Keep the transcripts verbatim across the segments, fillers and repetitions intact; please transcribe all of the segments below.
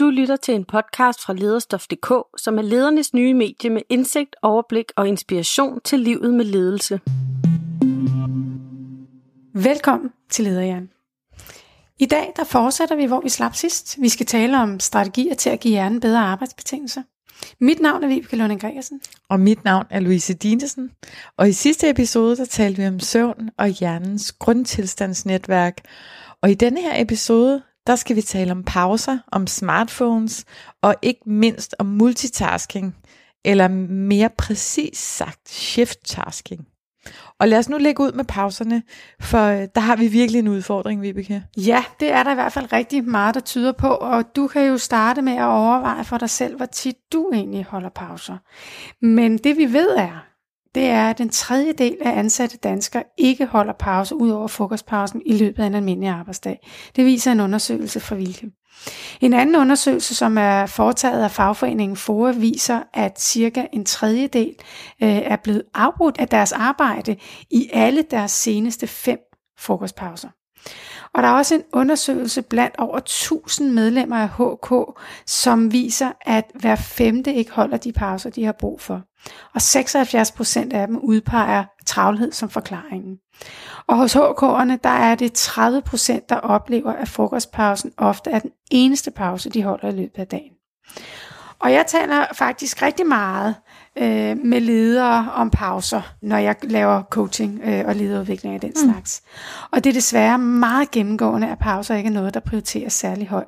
Du lytter til en podcast fra lederstof punktum d k, som er ledernes nye medie med indsigt, overblik og inspiration til livet med ledelse. Velkommen til Lederhjerne. I dag der fortsætter vi, hvor vi slap sidst. Vi skal tale om strategier til at give hjernen bedre arbejdsbetingelser. Mit navn er Vibeke Lundin Griesen. Og mit navn er Louise Dinesen. Og i sidste episode der talte vi om søvn og hjernens grundtilstandsnetværk. Og i denne her episode der skal vi tale om pauser, om smartphones og ikke mindst om multitasking, eller mere præcis sagt shift-tasking. Og lad os nu lægge ud med pauserne, for der har vi virkelig en udfordring, Vibeke. Ja, det er der i hvert fald rigtig meget, der tyder på, og du kan jo starte med at overveje for dig selv, hvor tit du egentlig holder pauser. Men det vi ved er, det er, at en tredjedel af ansatte danskere ikke holder pause ud over frokostpausen i løbet af en almindelig arbejdsdag. Det viser en undersøgelse fra Wilke. En anden undersøgelse, som er foretaget af fagforeningen F O A, viser, at cirka en tredjedel øh, er blevet afbrudt af deres arbejde i alle deres seneste fem frokostpauser. Og der er også en undersøgelse blandt over tusind medlemmer af H K, som viser, at hver femte ikke holder de pauser, de har brug for. Og seksoghalvfjerds procent af dem udpeger travlhed som forklaringen. Og hos H K'erne, der er det tredive procent, der oplever, at frokostpausen ofte er den eneste pause, de holder i løbet af dagen. Og jeg taler faktisk rigtig meget øh, med ledere om pauser, når jeg laver coaching øh, og lederudvikling af den mm. slags. Og det er desværre meget gennemgående, at pauser ikke er noget, der prioriteres særlig højt.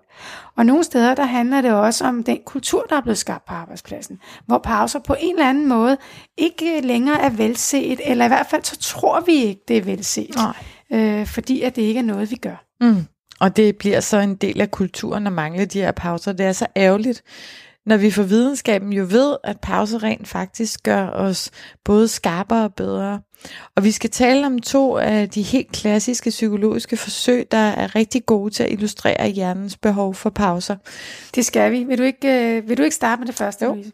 Og nogle steder, der handler det også om den kultur, der er blevet skabt på arbejdspladsen, hvor pauser på en eller anden måde ikke længere er velset, eller i hvert fald så tror vi ikke, det er velset, øh, fordi at det ikke er noget, vi gør. Mm. Og det bliver så en del af kulturen at mangle de her pauser. Det er så ærgerligt, når vi for videnskaben jo ved, at pauser rent faktisk gør os både skarpere og bedre. Og vi skal tale om to af de helt klassiske psykologiske forsøg, der er rigtig gode til at illustrere hjernens behov for pauser. Det skal vi. Vil du ikke, vil du ikke starte med det første, Louise? Jo,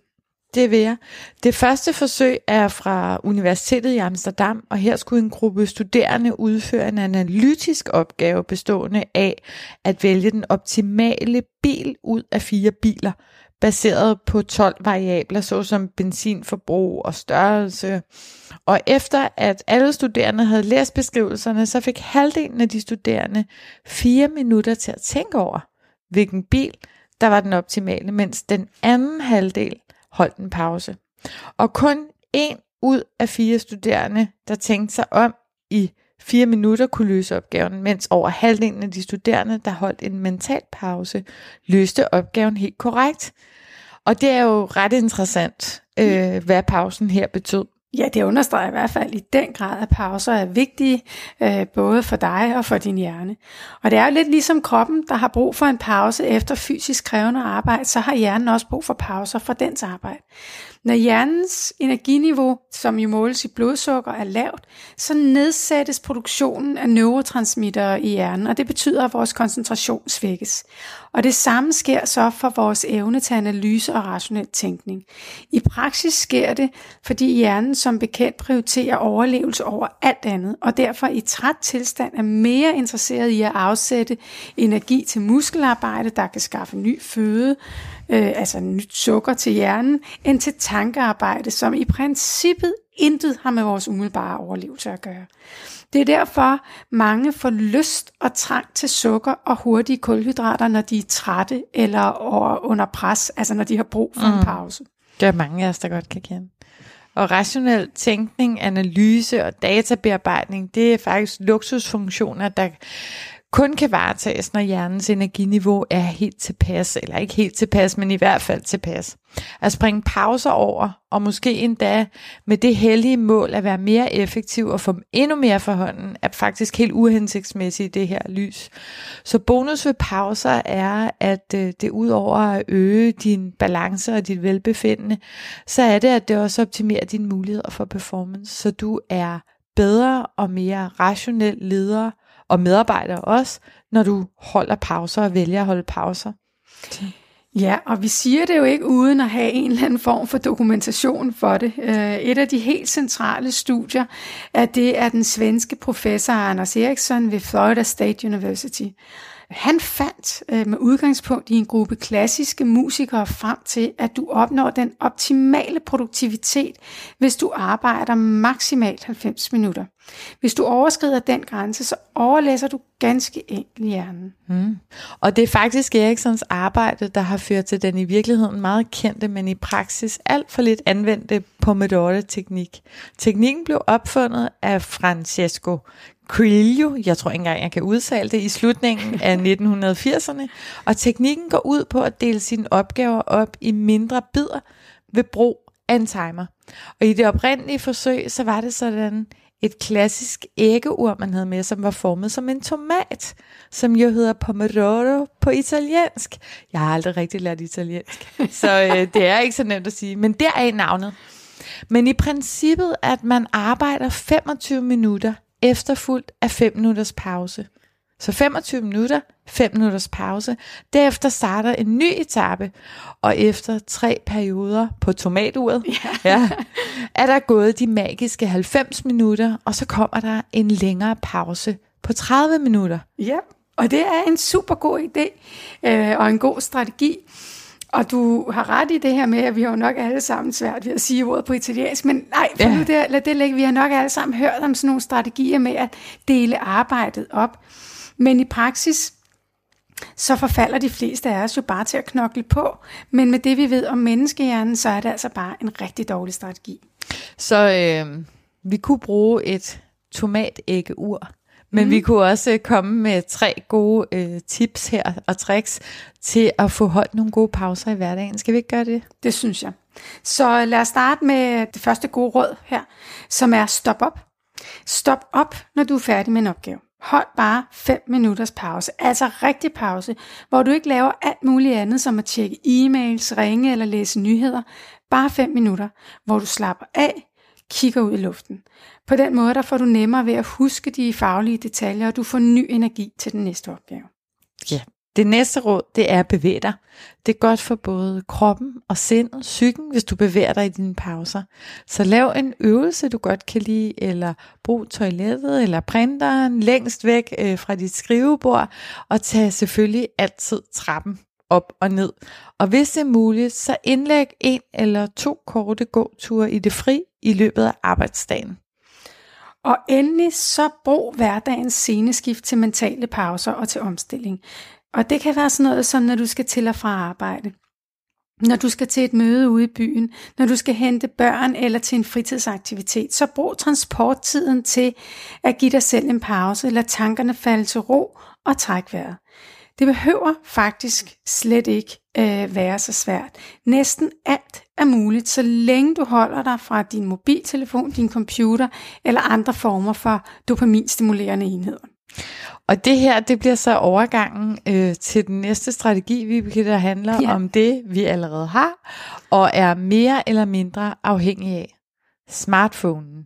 det vil jeg. Det første forsøg er fra Universitetet i Amsterdam, og her skulle en gruppe studerende udføre en analytisk opgave bestående af at vælge den optimale bil ud af fire biler, baseret på tolv variabler, såsom benzinforbrug og størrelse. Og efter at alle studerende havde læst beskrivelserne, så fik halvdelen af de studerende fire minutter til at tænke over, hvilken bil der var den optimale, mens den anden halvdel holdt en pause. Og kun en ud af fire studerende, der tænkte sig om i fire minutter, kunne løse opgaven, mens over halvdelen af de studerende, der holdt en mental pause, løste opgaven helt korrekt. Og det er jo ret interessant, øh, hvad pausen her betød. Ja, det understreger i hvert fald i den grad, at pauser er vigtige, øh, både for dig og for din hjerne. Og det er jo lidt ligesom kroppen, der har brug for en pause efter fysisk krævende arbejde, så har hjernen også brug for pauser fra dens arbejde. Når hjernens energiniveau, som jo måles i blodsukker, er lavt, så nedsættes produktionen af neurotransmittere i hjernen, og det betyder, at vores koncentration svækkes. Og det samme sker så for vores evne til analyse og rationel tænkning. I praksis sker det, fordi hjernen som bekendt prioriterer overlevelse over alt andet, og derfor i træt tilstand er mere interesseret i at afsætte energi til muskelarbejde, der kan skaffe ny føde, øh, altså nyt sukker til hjernen, end til tankearbejde, som i princippet intet har med vores umiddelbare overlevelse at gøre. Det er derfor, mange får lyst og trang til sukker og hurtige kulhydrater, når de er trætte eller under pres, altså når de har brug for en pause. Mm. Det er mange af os, der godt kan kende. Og rationel tænkning, analyse og databearbejdning, det er faktisk luksusfunktioner, der kun kan varetages, når hjernens energiniveau er helt tilpas, eller ikke helt tilpas, men i hvert fald tilpas. At springe pauser over, og måske endda med det hellige mål at være mere effektiv og få endnu mere for hånden, er faktisk helt uhensigtsmæssigt i det her lys. Så bonus ved pauser er, at det udover at øge din balance og dit velbefindende, så er det, at det også optimerer dine muligheder for performance, så du er bedre og mere rationel leder, og medarbejdere også, når du holder pauser og vælger at holde pauser. Ja, og vi siger det jo ikke uden at have en eller anden form for dokumentation for det. Et af de helt centrale studier er det af den svenske professor Anders Ericsson ved Florida State University. Han fandt øh, med udgangspunkt i en gruppe klassiske musikere frem til, at du opnår den optimale produktivitet, hvis du arbejder maksimalt halvfems minutter. Hvis du overskrider den grænse, så overlæser du ganske enkelt hjernen. Mm. Og det er faktisk Ericssons arbejde, der har ført til den i virkeligheden meget kendte, men i praksis alt for lidt anvendte Pomodoro-teknik. Teknikken blev opfundet af Francesco Quilio, jeg tror ikke engang, jeg kan udtale det, i slutningen af nitten firserne. Og teknikken går ud på at dele sine opgaver op i mindre bidder ved brug af en timer. Og i det oprindelige forsøg, så var det sådan et klassisk æggeur, man havde med, som var formet som en tomat, som jo hedder pomodoro på italiensk. Jeg har aldrig rigtig lært italiensk, så øh, det er ikke så nemt at sige, men der er navnet. Men i princippet, at man arbejder femogtyve minutter, efterfulgt af fem minutters pause. Så femogtyve minutter, fem minutters pause. Derefter starter en ny etape, og efter tre perioder på tomaturet, yeah. ja, er der gået de magiske halvfems minutter, og så kommer der en længere pause på tredive minutter. Ja, og det er en super god idé øh, og en god strategi. Og du har ret i det her med, at vi har jo nok alle sammen svært ved at sige ordet på italiensk, men nej, for yeah. nu der, lad det ligge. Vi har nok alle sammen hørt om sådan nogle strategier med at dele arbejdet op. Men i praksis, så forfalder de fleste af os jo bare til at knokle på. Men med det, vi ved om menneskehjernen, så er det altså bare en rigtig dårlig strategi. Så øh, vi kunne bruge et tomatæggeur, men mm. vi kunne også komme med tre gode øh, tips her og tricks til at få holdt nogle gode pauser i hverdagen. Skal vi ikke gøre det? Det synes jeg. Så lad os starte med det første gode råd her, som er stop op. Stop op, når du er færdig med en opgave. Hold bare fem minutters pause, altså rigtig pause, hvor du ikke laver alt muligt andet, som at tjekke e-mails, ringe eller læse nyheder. Bare fem minutter, hvor du slapper af, kigger ud i luften. På den måde der får du nemmere ved at huske de faglige detaljer, og du får ny energi til den næste opgave. Ja, det næste råd, det er at bevæge dig. Det er godt for både kroppen og sindet, psyken, hvis du bevæger dig i dine pauser. Så lav en øvelse, du godt kan lide, eller brug toilettet eller printeren længst væk øh, fra dit skrivebord, og tag selvfølgelig altid trappen op og ned. Og hvis det er muligt, så indlæg en eller to korte gåture i det fri i løbet af arbejdsdagen. Og endelig så brug hverdagens sceneskift til mentale pauser og til omstilling. Og det kan være sådan noget som, når du skal til og fra arbejde, når du skal til et møde ude i byen, når du skal hente børn eller til en fritidsaktivitet, så brug transporttiden til at give dig selv en pause, lad tankerne falde til ro og træk vejret. Det behøver faktisk slet ikke øh, være så svært. Næsten alt er muligt, så længe du holder dig fra din mobiltelefon, din computer eller andre former for dopaminstimulerende enheder. Og det her, det bliver så overgangen øh, til den næste strategi, Vibeke, der handler ja. om det, vi allerede har, og er mere eller mindre afhængig af. Smartphonen,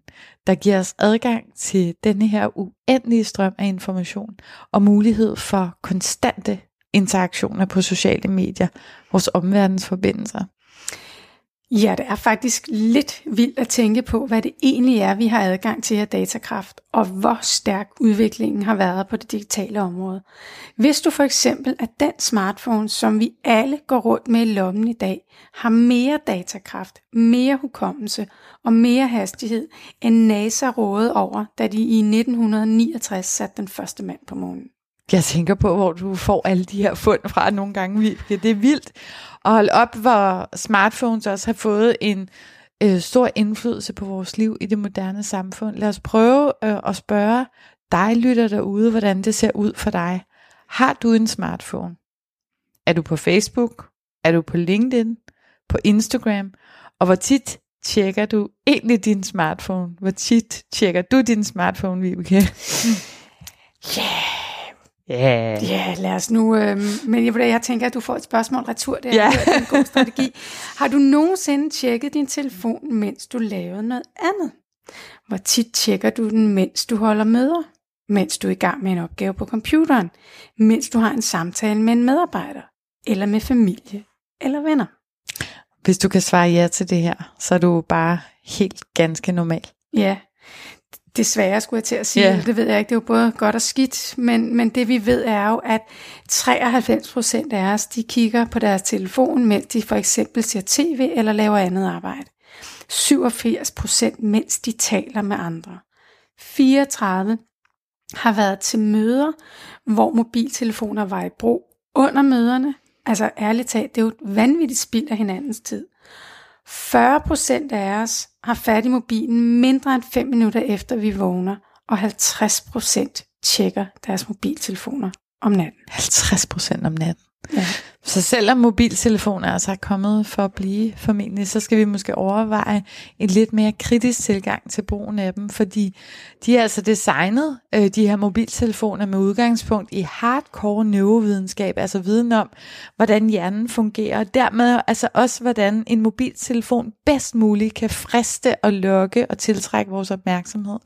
der giver os adgang til denne her uendelige strøm af information og mulighed for konstante interaktioner på sociale medier, vores omverdensforbindelser. Ja, det er faktisk lidt vildt at tænke på, hvad det egentlig er, vi har adgang til af datakraft, og hvor stærk udviklingen har været på det digitale område. Hvis du for eksempel er den smartphone, som vi alle går rundt med i lommen i dag, har mere datakraft, mere hukommelse og mere hastighed, end NASA rådede over, da de i nitten niogtres satte den første mand på månen. Jeg tænker på, hvor du får alle de her fund fra nogle gange, Vibeke. Det er vildt at holde op, hvor smartphones også har fået en øh, stor indflydelse på vores liv i det moderne samfund. Lad os prøve øh, at spørge dig, lytter derude, hvordan det ser ud for dig. Har du en smartphone? Er du på Facebook? Er du på LinkedIn? På Instagram? Og hvor tit tjekker du egentlig din smartphone? Hvor tit tjekker du din smartphone, Vibeke? Ja... yeah. Ja, yeah. yeah, lad os nu, øh, men jeg, jeg tænker, at du får et spørgsmål retur, det er yeah. en god strategi. Har du nogensinde tjekket din telefon, mens du laver noget andet? Hvor tit tjekker du den, mens du holder møder? Mens du er i gang med en opgave på computeren? Mens du har en samtale med en medarbejder? Eller med familie? Eller venner? Hvis du kan svare ja til det her, så er du bare helt ganske normal. Ja, yeah. Desværre skulle jeg til at sige, yeah. det ved jeg ikke, det er jo både godt og skidt, men, men det vi ved er jo, at treoghalvfems procent af os, de kigger på deres telefon, mens de for eksempel ser tv eller laver andet arbejde. syvogfirs procent mens de taler med andre. fireogtredive har været til møder, hvor mobiltelefoner var i brug under møderne. Altså ærligt talt, det er jo et vanvittigt spild af hinandens tid. fyrre procent af os har fat i mobilen mindre end fem minutter efter vi vågner, og halvtreds procent tjekker deres mobiltelefoner om natten. halvtreds procent om natten. Ja. Så selvom mobiltelefoner altså er kommet for at blive formentlig, så skal vi måske overveje en lidt mere kritisk tilgang til brugen af dem, fordi de er altså designet, øh, de her mobiltelefoner, med udgangspunkt i hardcore neurovidenskab, altså viden om, hvordan hjernen fungerer, og dermed altså også, hvordan en mobiltelefon bedst muligt kan friste og lokke og tiltrække vores opmærksomhed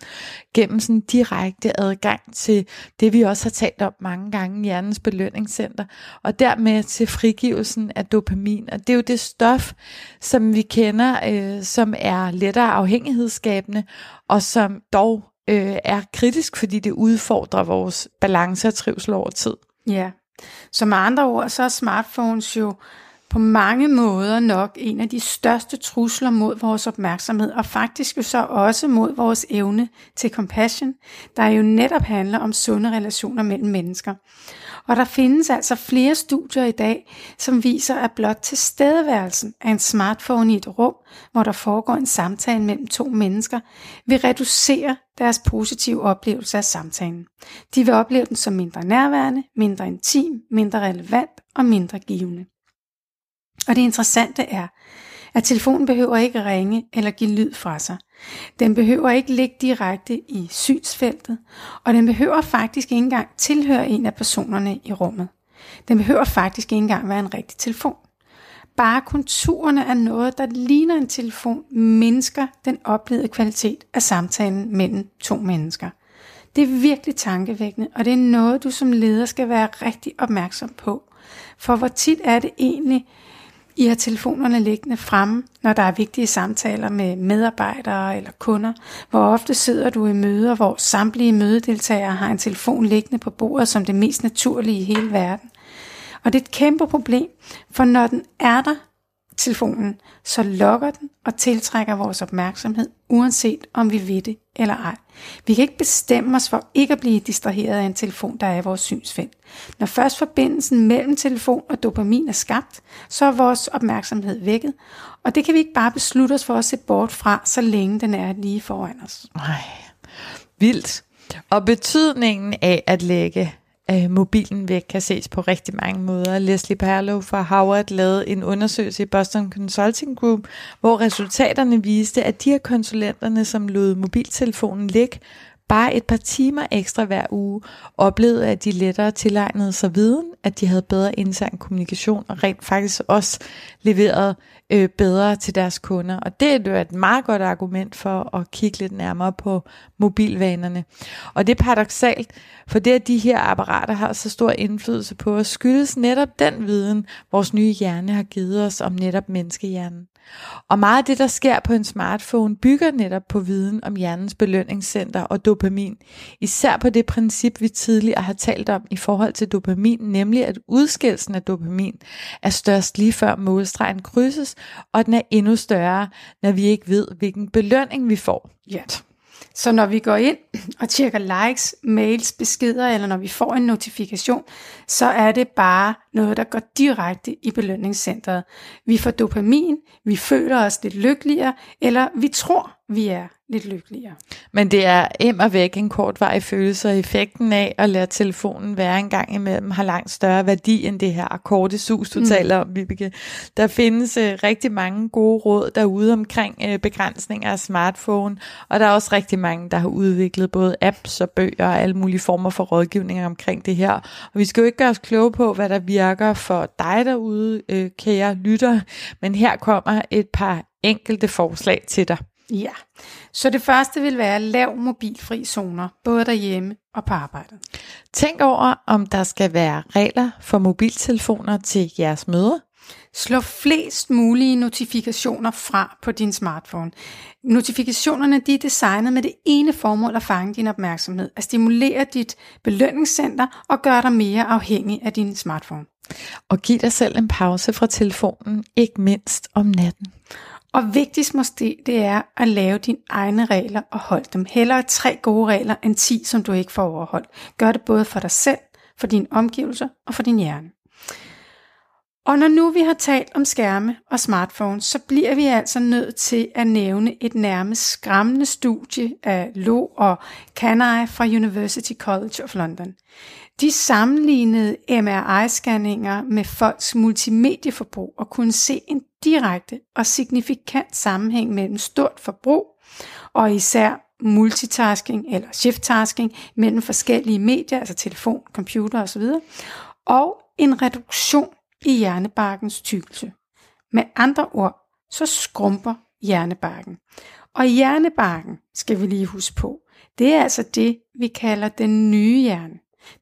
gennem sådan direkte adgang til det, vi også har talt om mange gange, hjernens belønningscenter, og dermed til frigivelsen af dopamin, og det er jo det stof, som vi kender, øh, som er lettere afhængighedsskabende, og som dog øh, er kritisk, fordi det udfordrer vores balance og trivsel over tid. Ja, så med andre ord, så er smartphones jo på mange måder nok en af de største trusler mod vores opmærksomhed, og faktisk jo så også mod vores evne til compassion, der jo netop handler om sunde relationer mellem mennesker. Og der findes altså flere studier i dag, som viser, at blot tilstedeværelsen af en smartphone i et rum, hvor der foregår en samtale mellem to mennesker, vil reducere deres positive oplevelse af samtalen. De vil opleve den som mindre nærværende, mindre intim, mindre relevant og mindre givende. Og det interessante er, at telefonen behøver ikke ringe eller give lyd fra sig. Den behøver ikke ligge direkte i synsfeltet, og den behøver faktisk ikke engang tilhøre en af personerne i rummet. Den behøver faktisk ikke engang være en rigtig telefon. Bare konturerne af noget, der ligner en telefon, mindsker den oplevede kvalitet af samtalen mellem to mennesker. Det er virkelig tankevækkende, og det er noget, du som leder skal være rigtig opmærksom på. For hvor tit er det egentlig, I har telefonerne liggende fremme, når der er vigtige samtaler med medarbejdere eller kunder? Hvor ofte sidder du i møder, hvor samtlige mødedeltagere har en telefon liggende på bordet som det mest naturlige i hele verden? Og det er et kæmpe problem, for når den er der, telefonen, så lokker den og tiltrækker vores opmærksomhed, uanset om vi ved det eller ej. Vi kan ikke bestemme os for ikke at blive distraheret af en telefon, der er i vores synsfelt. Når først forbindelsen mellem telefon og dopamin er skabt, så er vores opmærksomhed vækket, og det kan vi ikke bare beslutte os for at se bort fra, så længe den er lige foran os. Ej, vildt. Og betydningen af at lægge mobilen væk kan ses på rigtig mange måder. Leslie Perlow fra Howard lavede en undersøgelse i Boston Consulting Group, hvor resultaterne viste, at de her konsulenterne, som lod mobiltelefonen ligge bare et par timer ekstra hver uge, oplevede, at de lettere tilegnede sig viden, at de havde bedre intern kommunikation og rent faktisk også leverede øh, bedre til deres kunder. Og det er et meget godt argument for at kigge lidt nærmere på mobilvanerne. Og det er paradoksalt, for det at de her apparater har så stor indflydelse på os, skyldes netop den viden, vores nye hjerne har givet os om netop menneskehjernen. Og meget af det, der sker på en smartphone, bygger netop på viden om hjernens belønningscenter og dopamin. Især på det princip, vi tidligere har talt om i forhold til dopamin, nemlig at udskillelsen af dopamin er størst lige før målstregen krydses, og den er endnu større, når vi ikke ved, hvilken belønning vi får. Ja. Så når vi går ind og tjekker likes, mails, beskeder, eller når vi får en notifikation, så er det bare noget, der går direkte i belønningscenteret. Vi får dopamin, vi føler os lidt lykkeligere, eller vi tror, vi er lidt lykkeligere. Men det er immervæk en kortvarig følelse, og effekten af at lade telefonen være en gang imellem har langt større værdi end det her akkorde sus, du mm. taler om, Vibeke. Der findes uh, rigtig mange gode råd derude omkring uh, begrænsninger af smartphone, og der er også rigtig mange, der har udviklet både apps og bøger og alle mulige former for rådgivninger omkring det her. Og vi skal jo ikke gøre os kloge på, hvad der virker for dig derude, uh, kære lytter, men her kommer et par enkelte forslag til dig. Ja, så det første vil være lav mobilfri zoner, både derhjemme og på arbejdet. Tænk over, om der skal være regler for mobiltelefoner til jeres møder. Slå flest mulige notifikationer fra på din smartphone. Notifikationerne de er designet med det ene formål at fange din opmærksomhed, at stimulere dit belønningscenter og gøre dig mere afhængig af din smartphone. Og giv dig selv en pause fra telefonen, ikke mindst om natten. Og vigtigst måske, det er at lave dine egne regler og holde dem. Hellere tre gode regler end ti, som du ikke får overholdt. Gør det både for dig selv, for dine omgivelser og for din hjerne. Og når nu vi har talt om skærme og smartphones, så bliver vi altså nødt til at nævne et nærmest skræmmende studie af Lo og Kanai fra University College of London. De sammenlignede M R I-scanninger med folks multimedieforbrug og kunne se en direkte og signifikant sammenhæng mellem stort forbrug og især multitasking eller shift-tasking mellem forskellige medier, altså telefon, computer osv., og en reduktion i hjernebarkens tykkelse. Med andre ord, så skrumper hjernebarken. Og hjernebarken, skal vi lige huske på, det er altså det, vi kalder den nye hjerne.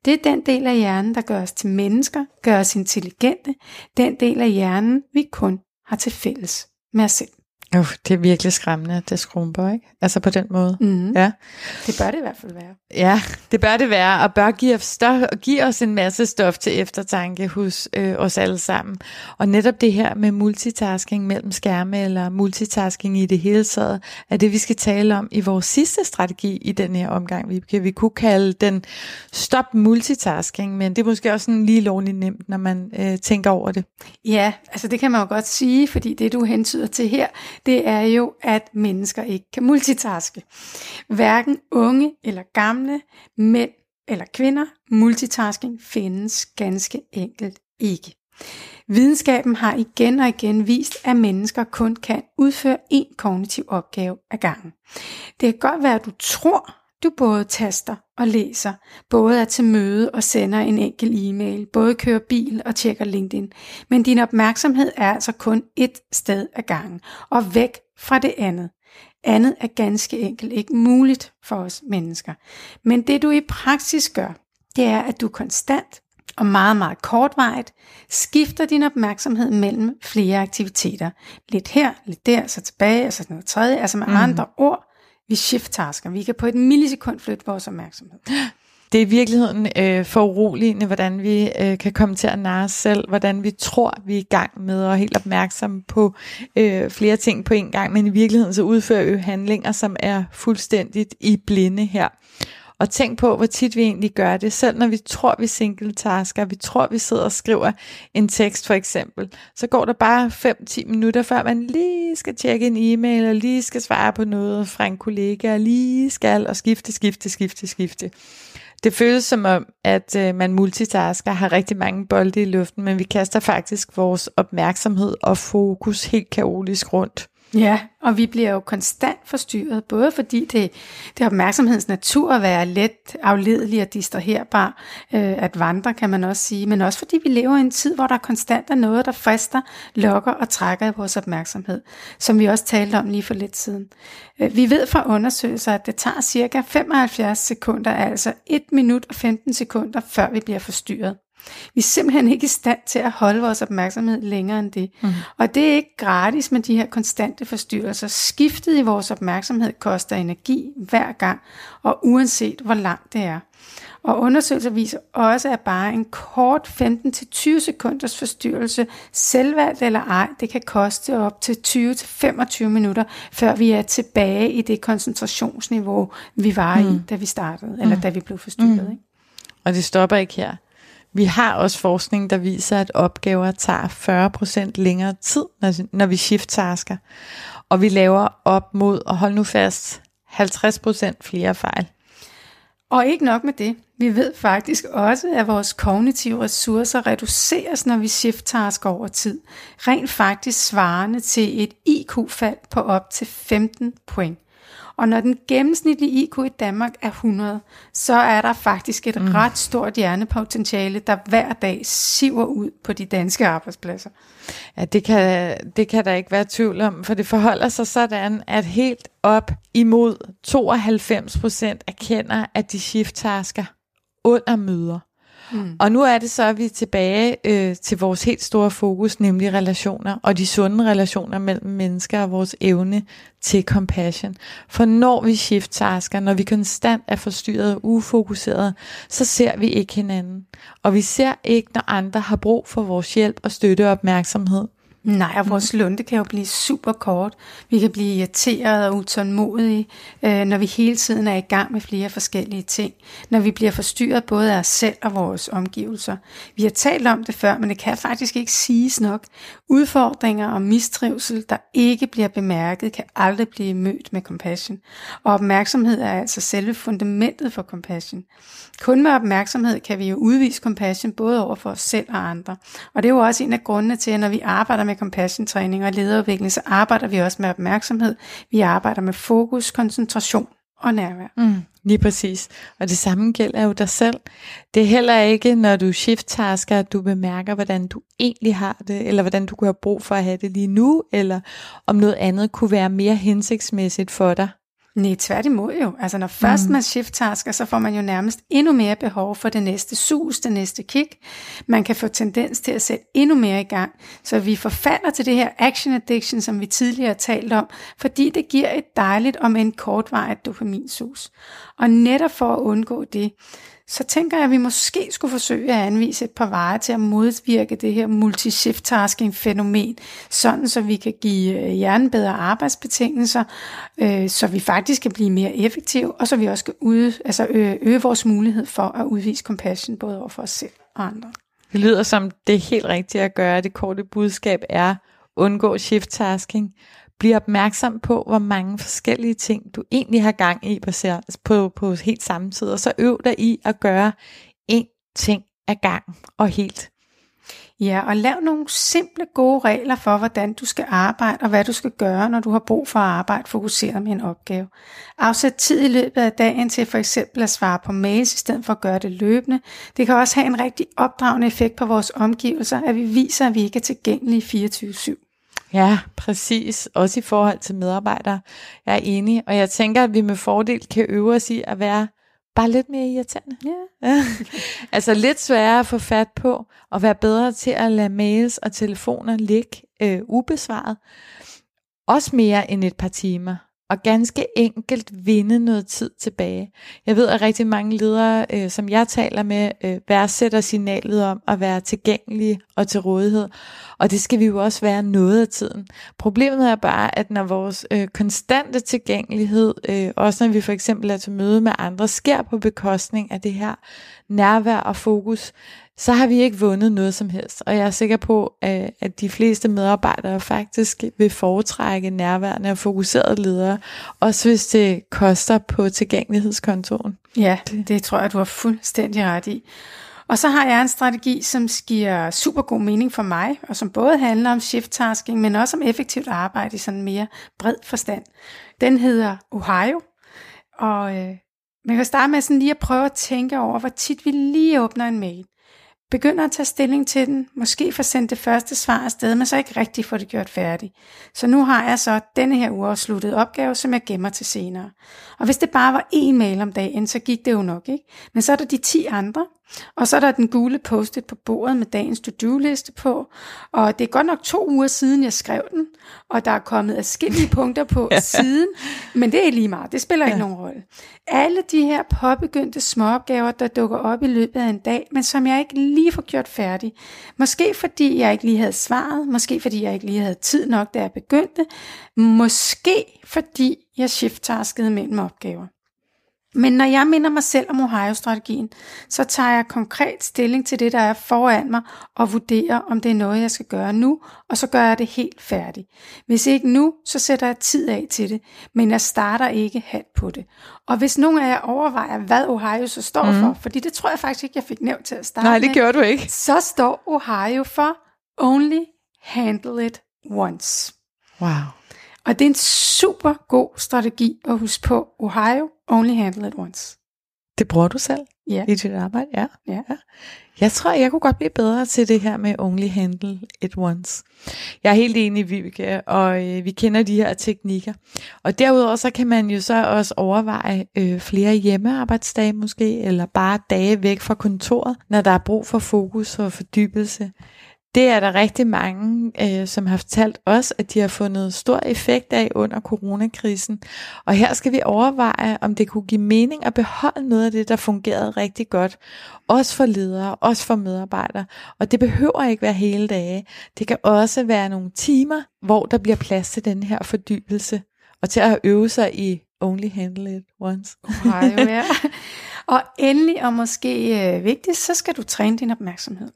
Det er den del af hjernen, der gør os til mennesker, gør os intelligente, den del af hjernen, vi kun har til fælles med os selv. Uh, det er virkelig skræmmende, at det skrumper, ikke? Altså på den måde. Mm. Ja. Det bør det i hvert fald være. Ja, det bør det være, og bør give os, stof, give os en masse stof til eftertanke hos øh, os alle sammen. Og netop det her med multitasking mellem skærme, eller multitasking i det hele taget, er det, vi skal tale om i vores sidste strategi i den her omgang. Vi, kan, vi kunne kalde den stop multitasking, men det er måske også sådan lige lovligt nemt, når man øh, tænker over det. Ja, altså det kan man jo godt sige, fordi det du hentyder til her, det er jo, at mennesker ikke kan multitaske. Hverken unge eller gamle, mænd eller kvinder, multitasking findes ganske enkelt ikke. Videnskaben har igen og igen vist, at mennesker kun kan udføre én kognitiv opgave ad gangen. Det kan godt være, at du tror, du både taster og læser, både er til møde og sender en enkelt e-mail, både kører bil og tjekker LinkedIn. Men din opmærksomhed er altså kun et sted ad gangen, og væk fra det andet. Andet er ganske enkelt ikke muligt for os mennesker. Men det du i praksis gør, det er, at du konstant og meget, meget kortvarigt skifter din opmærksomhed mellem flere aktiviteter. Lidt her, lidt der, så tilbage, og så noget tredje, altså med mm. andre ord. Vi shift-tasker. Vi kan på et millisekund flytte vores opmærksomhed. Det er i virkeligheden øh, foruroligende, hvordan vi øh, kan komme til at narre os selv, hvordan vi tror, vi er i gang med, og er helt opmærksomme på øh, flere ting på en gang, men i virkeligheden så udfører vi handlinger, som er fuldstændigt i blinde her. Og tænk på, hvor tit vi egentlig gør det. Selv når vi tror, vi singletasker, vi tror, vi sidder og skriver en tekst for eksempel, så går der bare fem til ti minutter, før man lige skal tjekke en e-mail, og lige skal svare på noget fra en kollega, og lige skal og skifte, skifte, skifte, skifte. Det føles som om, at man multitasker, har rigtig mange bolde i luften, men vi kaster faktisk vores opmærksomhed og fokus helt kaotisk rundt. Ja, og vi bliver jo konstant forstyrret, både fordi det, det er opmærksomhedens natur at være let afledelig og distraherbar, øh, at vandre kan man også sige, men også fordi vi lever i en tid, hvor der konstant er noget, der frister, lokker og trækker i vores opmærksomhed, som vi også talte om lige for lidt siden. Vi ved fra undersøgelser, at det tager cirka femoghalvfjerds sekunder, altså et minut og femten sekunder, før vi bliver forstyrret. Vi er simpelthen ikke i stand til at holde vores opmærksomhed længere end det. Mm. Og det er ikke gratis med de her konstante forstyrrelser. Skiftet i vores opmærksomhed koster energi hver gang, og uanset hvor langt det er. Og undersøgelser viser også, at bare en kort femten til tyve sekunders forstyrrelse, selvvalgt eller ej, det kan koste op til tyve til femogtyve minutter, før vi er tilbage i det koncentrationsniveau, vi var i, mm. da vi startede, eller mm. da vi blev forstyrret. Mm. Ikke? Og det stopper ikke her. Vi har også forskning, der viser, at opgaver tager fyrre procent længere tid, når vi shift-tasker. Og vi laver op mod, og hold nu fast, halvtreds procent flere fejl. Og ikke nok med det. Vi ved faktisk også, at vores kognitive ressourcer reduceres, når vi shift-tasker over tid. Rent faktisk svarende til et I Q-fald på op til femten point. Og når den gennemsnitlige I Q i Danmark er hundrede, så er der faktisk et mm. ret stort hjernepotentiale, der hver dag siver ud på de danske arbejdspladser. Ja, det kan, det kan der ikke være tvivl om, for det forholder sig sådan, at helt op imod tooghalvfems procent erkender, at de shift-tasker under møder. Mm. Og nu er det så, at vi er tilbage øh, til vores helt store fokus, nemlig relationer, og de sunde relationer mellem mennesker og vores evne til compassion. For når vi shift-tasker, når vi konstant er forstyrret og ufokuseret, så ser vi ikke hinanden. Og vi ser ikke, når andre har brug for vores hjælp og støtte og opmærksomhed. Nej, og vores lunte kan jo blive super kort. Vi kan blive irriteret og utålmodige, øh, når vi hele tiden er i gang med flere forskellige ting. Når vi bliver forstyrret både af os selv og vores omgivelser. Vi har talt om det før, men det kan faktisk ikke siges nok. Udfordringer og mistrivsel, der ikke bliver bemærket, kan aldrig blive mødt med compassion. Og opmærksomhed er altså selve fundamentet for compassion. Kun med opmærksomhed kan vi jo udvise compassion både over for os selv og andre. Og det er jo også en af grundene til, at når vi arbejder med med compassion-træning og lederudvikling, så arbejder vi også med opmærksomhed. Vi arbejder med fokus, koncentration og nærvær. Mm, lige præcis. Og det samme gælder jo dig selv. Det er heller ikke, når du shift-tasker, at du bemærker, hvordan du egentlig har det, eller hvordan du kunne have brug for at have det lige nu, eller om noget andet kunne være mere hensigtsmæssigt for dig. Nej, tværtimod jo. Altså når først man shift-tasker, så får man jo nærmest endnu mere behov for det næste sus, det næste kick. Man kan få tendens til at sætte endnu mere i gang. Så vi forfalder til det her action addiction, som vi tidligere talte om, fordi det giver et dejligt, om en kortvarigt dopaminsus. Og netop for at undgå det, så tænker jeg, at vi måske skulle forsøge at anvise et par veje til at modvirke det her multi-shift-tasking-fænomen, sådan så vi kan give hjernen bedre arbejdsbetingelser, øh, så vi faktisk kan blive mere effektive, og så vi også kan ude, altså øge, øge vores mulighed for at udvise compassion både over for os selv og andre. Det lyder som det helt rigtige at gøre. Det korte budskab er, undgå shift-tasking. Bliv opmærksom på, hvor mange forskellige ting, du egentlig har gang i på, på helt samme tid. Og så øv dig i at gøre én ting ad gangen og helt. Ja, og lav nogle simple gode regler for, hvordan du skal arbejde, og hvad du skal gøre, når du har brug for at arbejde fokuseret med en opgave. Afsæt tid i løbet af dagen til for eksempel at svare på mails, i stedet for at gøre det løbende. Det kan også have en rigtig opdragende effekt på vores omgivelser, at vi viser, at vi ikke er tilgængelige fireogtyve syv. Ja, præcis. Også i forhold til medarbejdere. Jeg er enig, og jeg tænker, at vi med fordel kan øve os i at være bare lidt mere irriterende. Yeah. Altså lidt sværere at få fat på, og være bedre til at lade mails og telefoner ligge øh, ubesvaret. Også mere end et par timer. Og ganske enkelt vinde noget tid tilbage. Jeg ved, at rigtig mange ledere, øh, som jeg taler med, øh, værdsætter signalet om at være tilgængelige og til rådighed. Og det skal vi jo også være noget af tiden. Problemet er bare, at når vores øh, konstante tilgængelighed, øh, også når vi for eksempel er til møde med andre, sker på bekostning af det her nærvær og fokus, så har vi ikke vundet noget som helst. Og jeg er sikker på, at de fleste medarbejdere faktisk vil foretrække nærværende og fokuserede ledere, også hvis det koster på tilgængelighedskontoen. Ja, det tror jeg, du har fuldstændig ret i. Og så har jeg en strategi, som giver super god mening for mig, og som både handler om shift-tasking, men også om effektivt arbejde i sådan mere bred forstand. Den hedder Ohio, og øh, man kan starte med sådan lige at prøve at tænke over, hvor tit vi lige åbner en mail. Begynder at tage stilling til den, måske får sendt det første svar afsted, men så ikke rigtig får det gjort færdigt. Så nu har jeg så denne her uafsluttede opgave, som jeg gemmer til senere. Og hvis det bare var én mail om dagen, så gik det jo nok, ikke? Men så er der de ti andre, og så er der den gule post-it på bordet med dagens to-do-liste på, og det er godt nok to uger siden, jeg skrev den, og der er kommet adskillige punkter på siden, men det er lige meget, det spiller ikke nogen rolle. Alle de her påbegyndte småopgaver, der dukker op i løbet af en dag, men som jeg ikke lige får gjort færdig. Måske fordi jeg ikke lige havde svaret, måske fordi jeg ikke lige havde tid nok, da jeg begyndte, måske fordi jeg shift-taskede mellem opgaver. Men når jeg minder mig selv om Ohio-strategien, så tager jeg konkret stilling til det, der er foran mig, og vurderer, om det er noget, jeg skal gøre nu, og så gør jeg det helt færdigt. Hvis ikke nu, så sætter jeg tid af til det, men jeg starter ikke halvt på det. Og hvis nogen af jer overvejer, hvad Ohio så står mm. for, fordi det tror jeg faktisk ikke, jeg fik nævnt til at starte Nej, det med, gjorde du ikke. Så står Ohio for Only Handle It Once. Wow. Og det er en super god strategi at huske på. Ohio, only handle it once. Det bruger du selv yeah. i dit arbejde? Ja. Yeah. ja. Jeg tror, jeg kunne godt blive bedre til det her med only handle it once. Jeg er helt enig i Vibeke, og øh, vi kender de her teknikker. Og derudover så kan man jo så også overveje øh, flere hjemmearbejdsdage måske, eller bare dage væk fra kontoret, når der er brug for fokus og fordybelse. Det er der rigtig mange, øh, som har fortalt os, at de har fundet stor effekt af under coronakrisen. Og her skal vi overveje, om det kunne give mening at beholde noget af det, der fungerede rigtig godt. Også for ledere, også for medarbejdere. Og det behøver ikke være hele dage. Det kan også være nogle timer, hvor der bliver plads til den her fordybelse. Og til at øve sig i only handle it once. Ohio, ja. Og endelig, og måske øh, vigtigst, så skal du træne din opmærksomhed.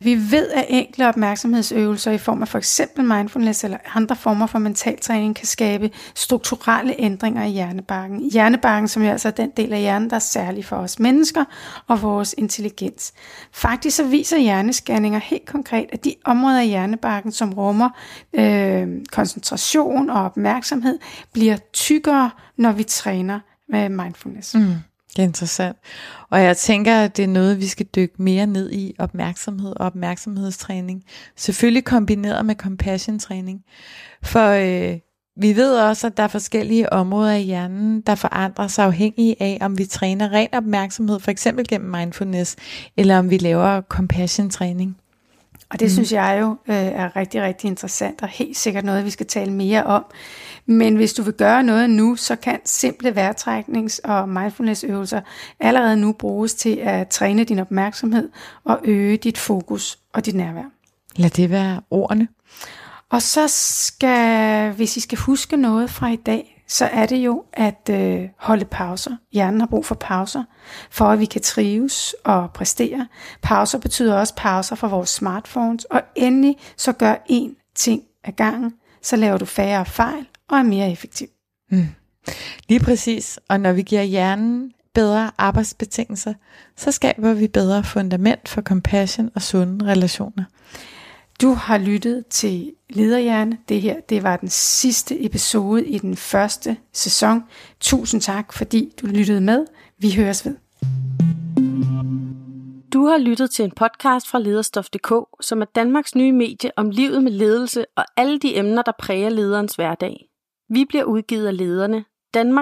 Vi ved, at enkle opmærksomhedsøvelser i form af for eksempel mindfulness eller andre former for mentaltræning kan skabe strukturelle ændringer i hjernebarken. Hjernebarken, som jo altså er den del af hjernen, der er særlig for os mennesker og vores intelligens. Faktisk så viser hjernescanninger helt konkret, at de områder af hjernebarken, som rummer øh, koncentration og opmærksomhed, bliver tykkere, når vi træner med mindfulness. Mm. Det er interessant, og jeg tænker, at det er noget, vi skal dykke mere ned i, opmærksomhed og opmærksomhedstræning, selvfølgelig kombineret med compassion-træning, for øh, vi ved også, at der er forskellige områder i hjernen, der forandrer sig afhængig af, om vi træner ren opmærksomhed, for eksempel gennem mindfulness, eller om vi laver compassion-træning. Og det mm. synes jeg jo øh, er rigtig, rigtig interessant, og helt sikkert noget, vi skal tale mere om. Men hvis du vil gøre noget nu, så kan simple vejrtræknings- og mindfulnessøvelser allerede nu bruges til at træne din opmærksomhed og øge dit fokus og dit nærvær. Lad det være ordene. Og så skal, hvis I skal huske noget fra i dag, så er det jo at øh, holde pauser. Hjernen har brug for pauser, for at vi kan trives og præstere. Pauser betyder også pauser for vores smartphones. Og endelig så gør én ting ad gangen, så laver du færre fejl og er mere effektiv. Mm. Lige præcis, og når vi giver hjernen bedre arbejdsbetingelser, så skaber vi bedre fundament for compassion og sunde relationer. Du har lyttet til Lederhjerne. Det her, det var den sidste episode i den første sæson. Tusind tak, fordi du lyttede med. Vi høres ved. Du har lyttet til en podcast fra lederstof punktum d k, som er Danmarks nye medie om livet med ledelse og alle de emner, der præger lederens hverdag. Vi bliver udgivet af Lederne, Danmark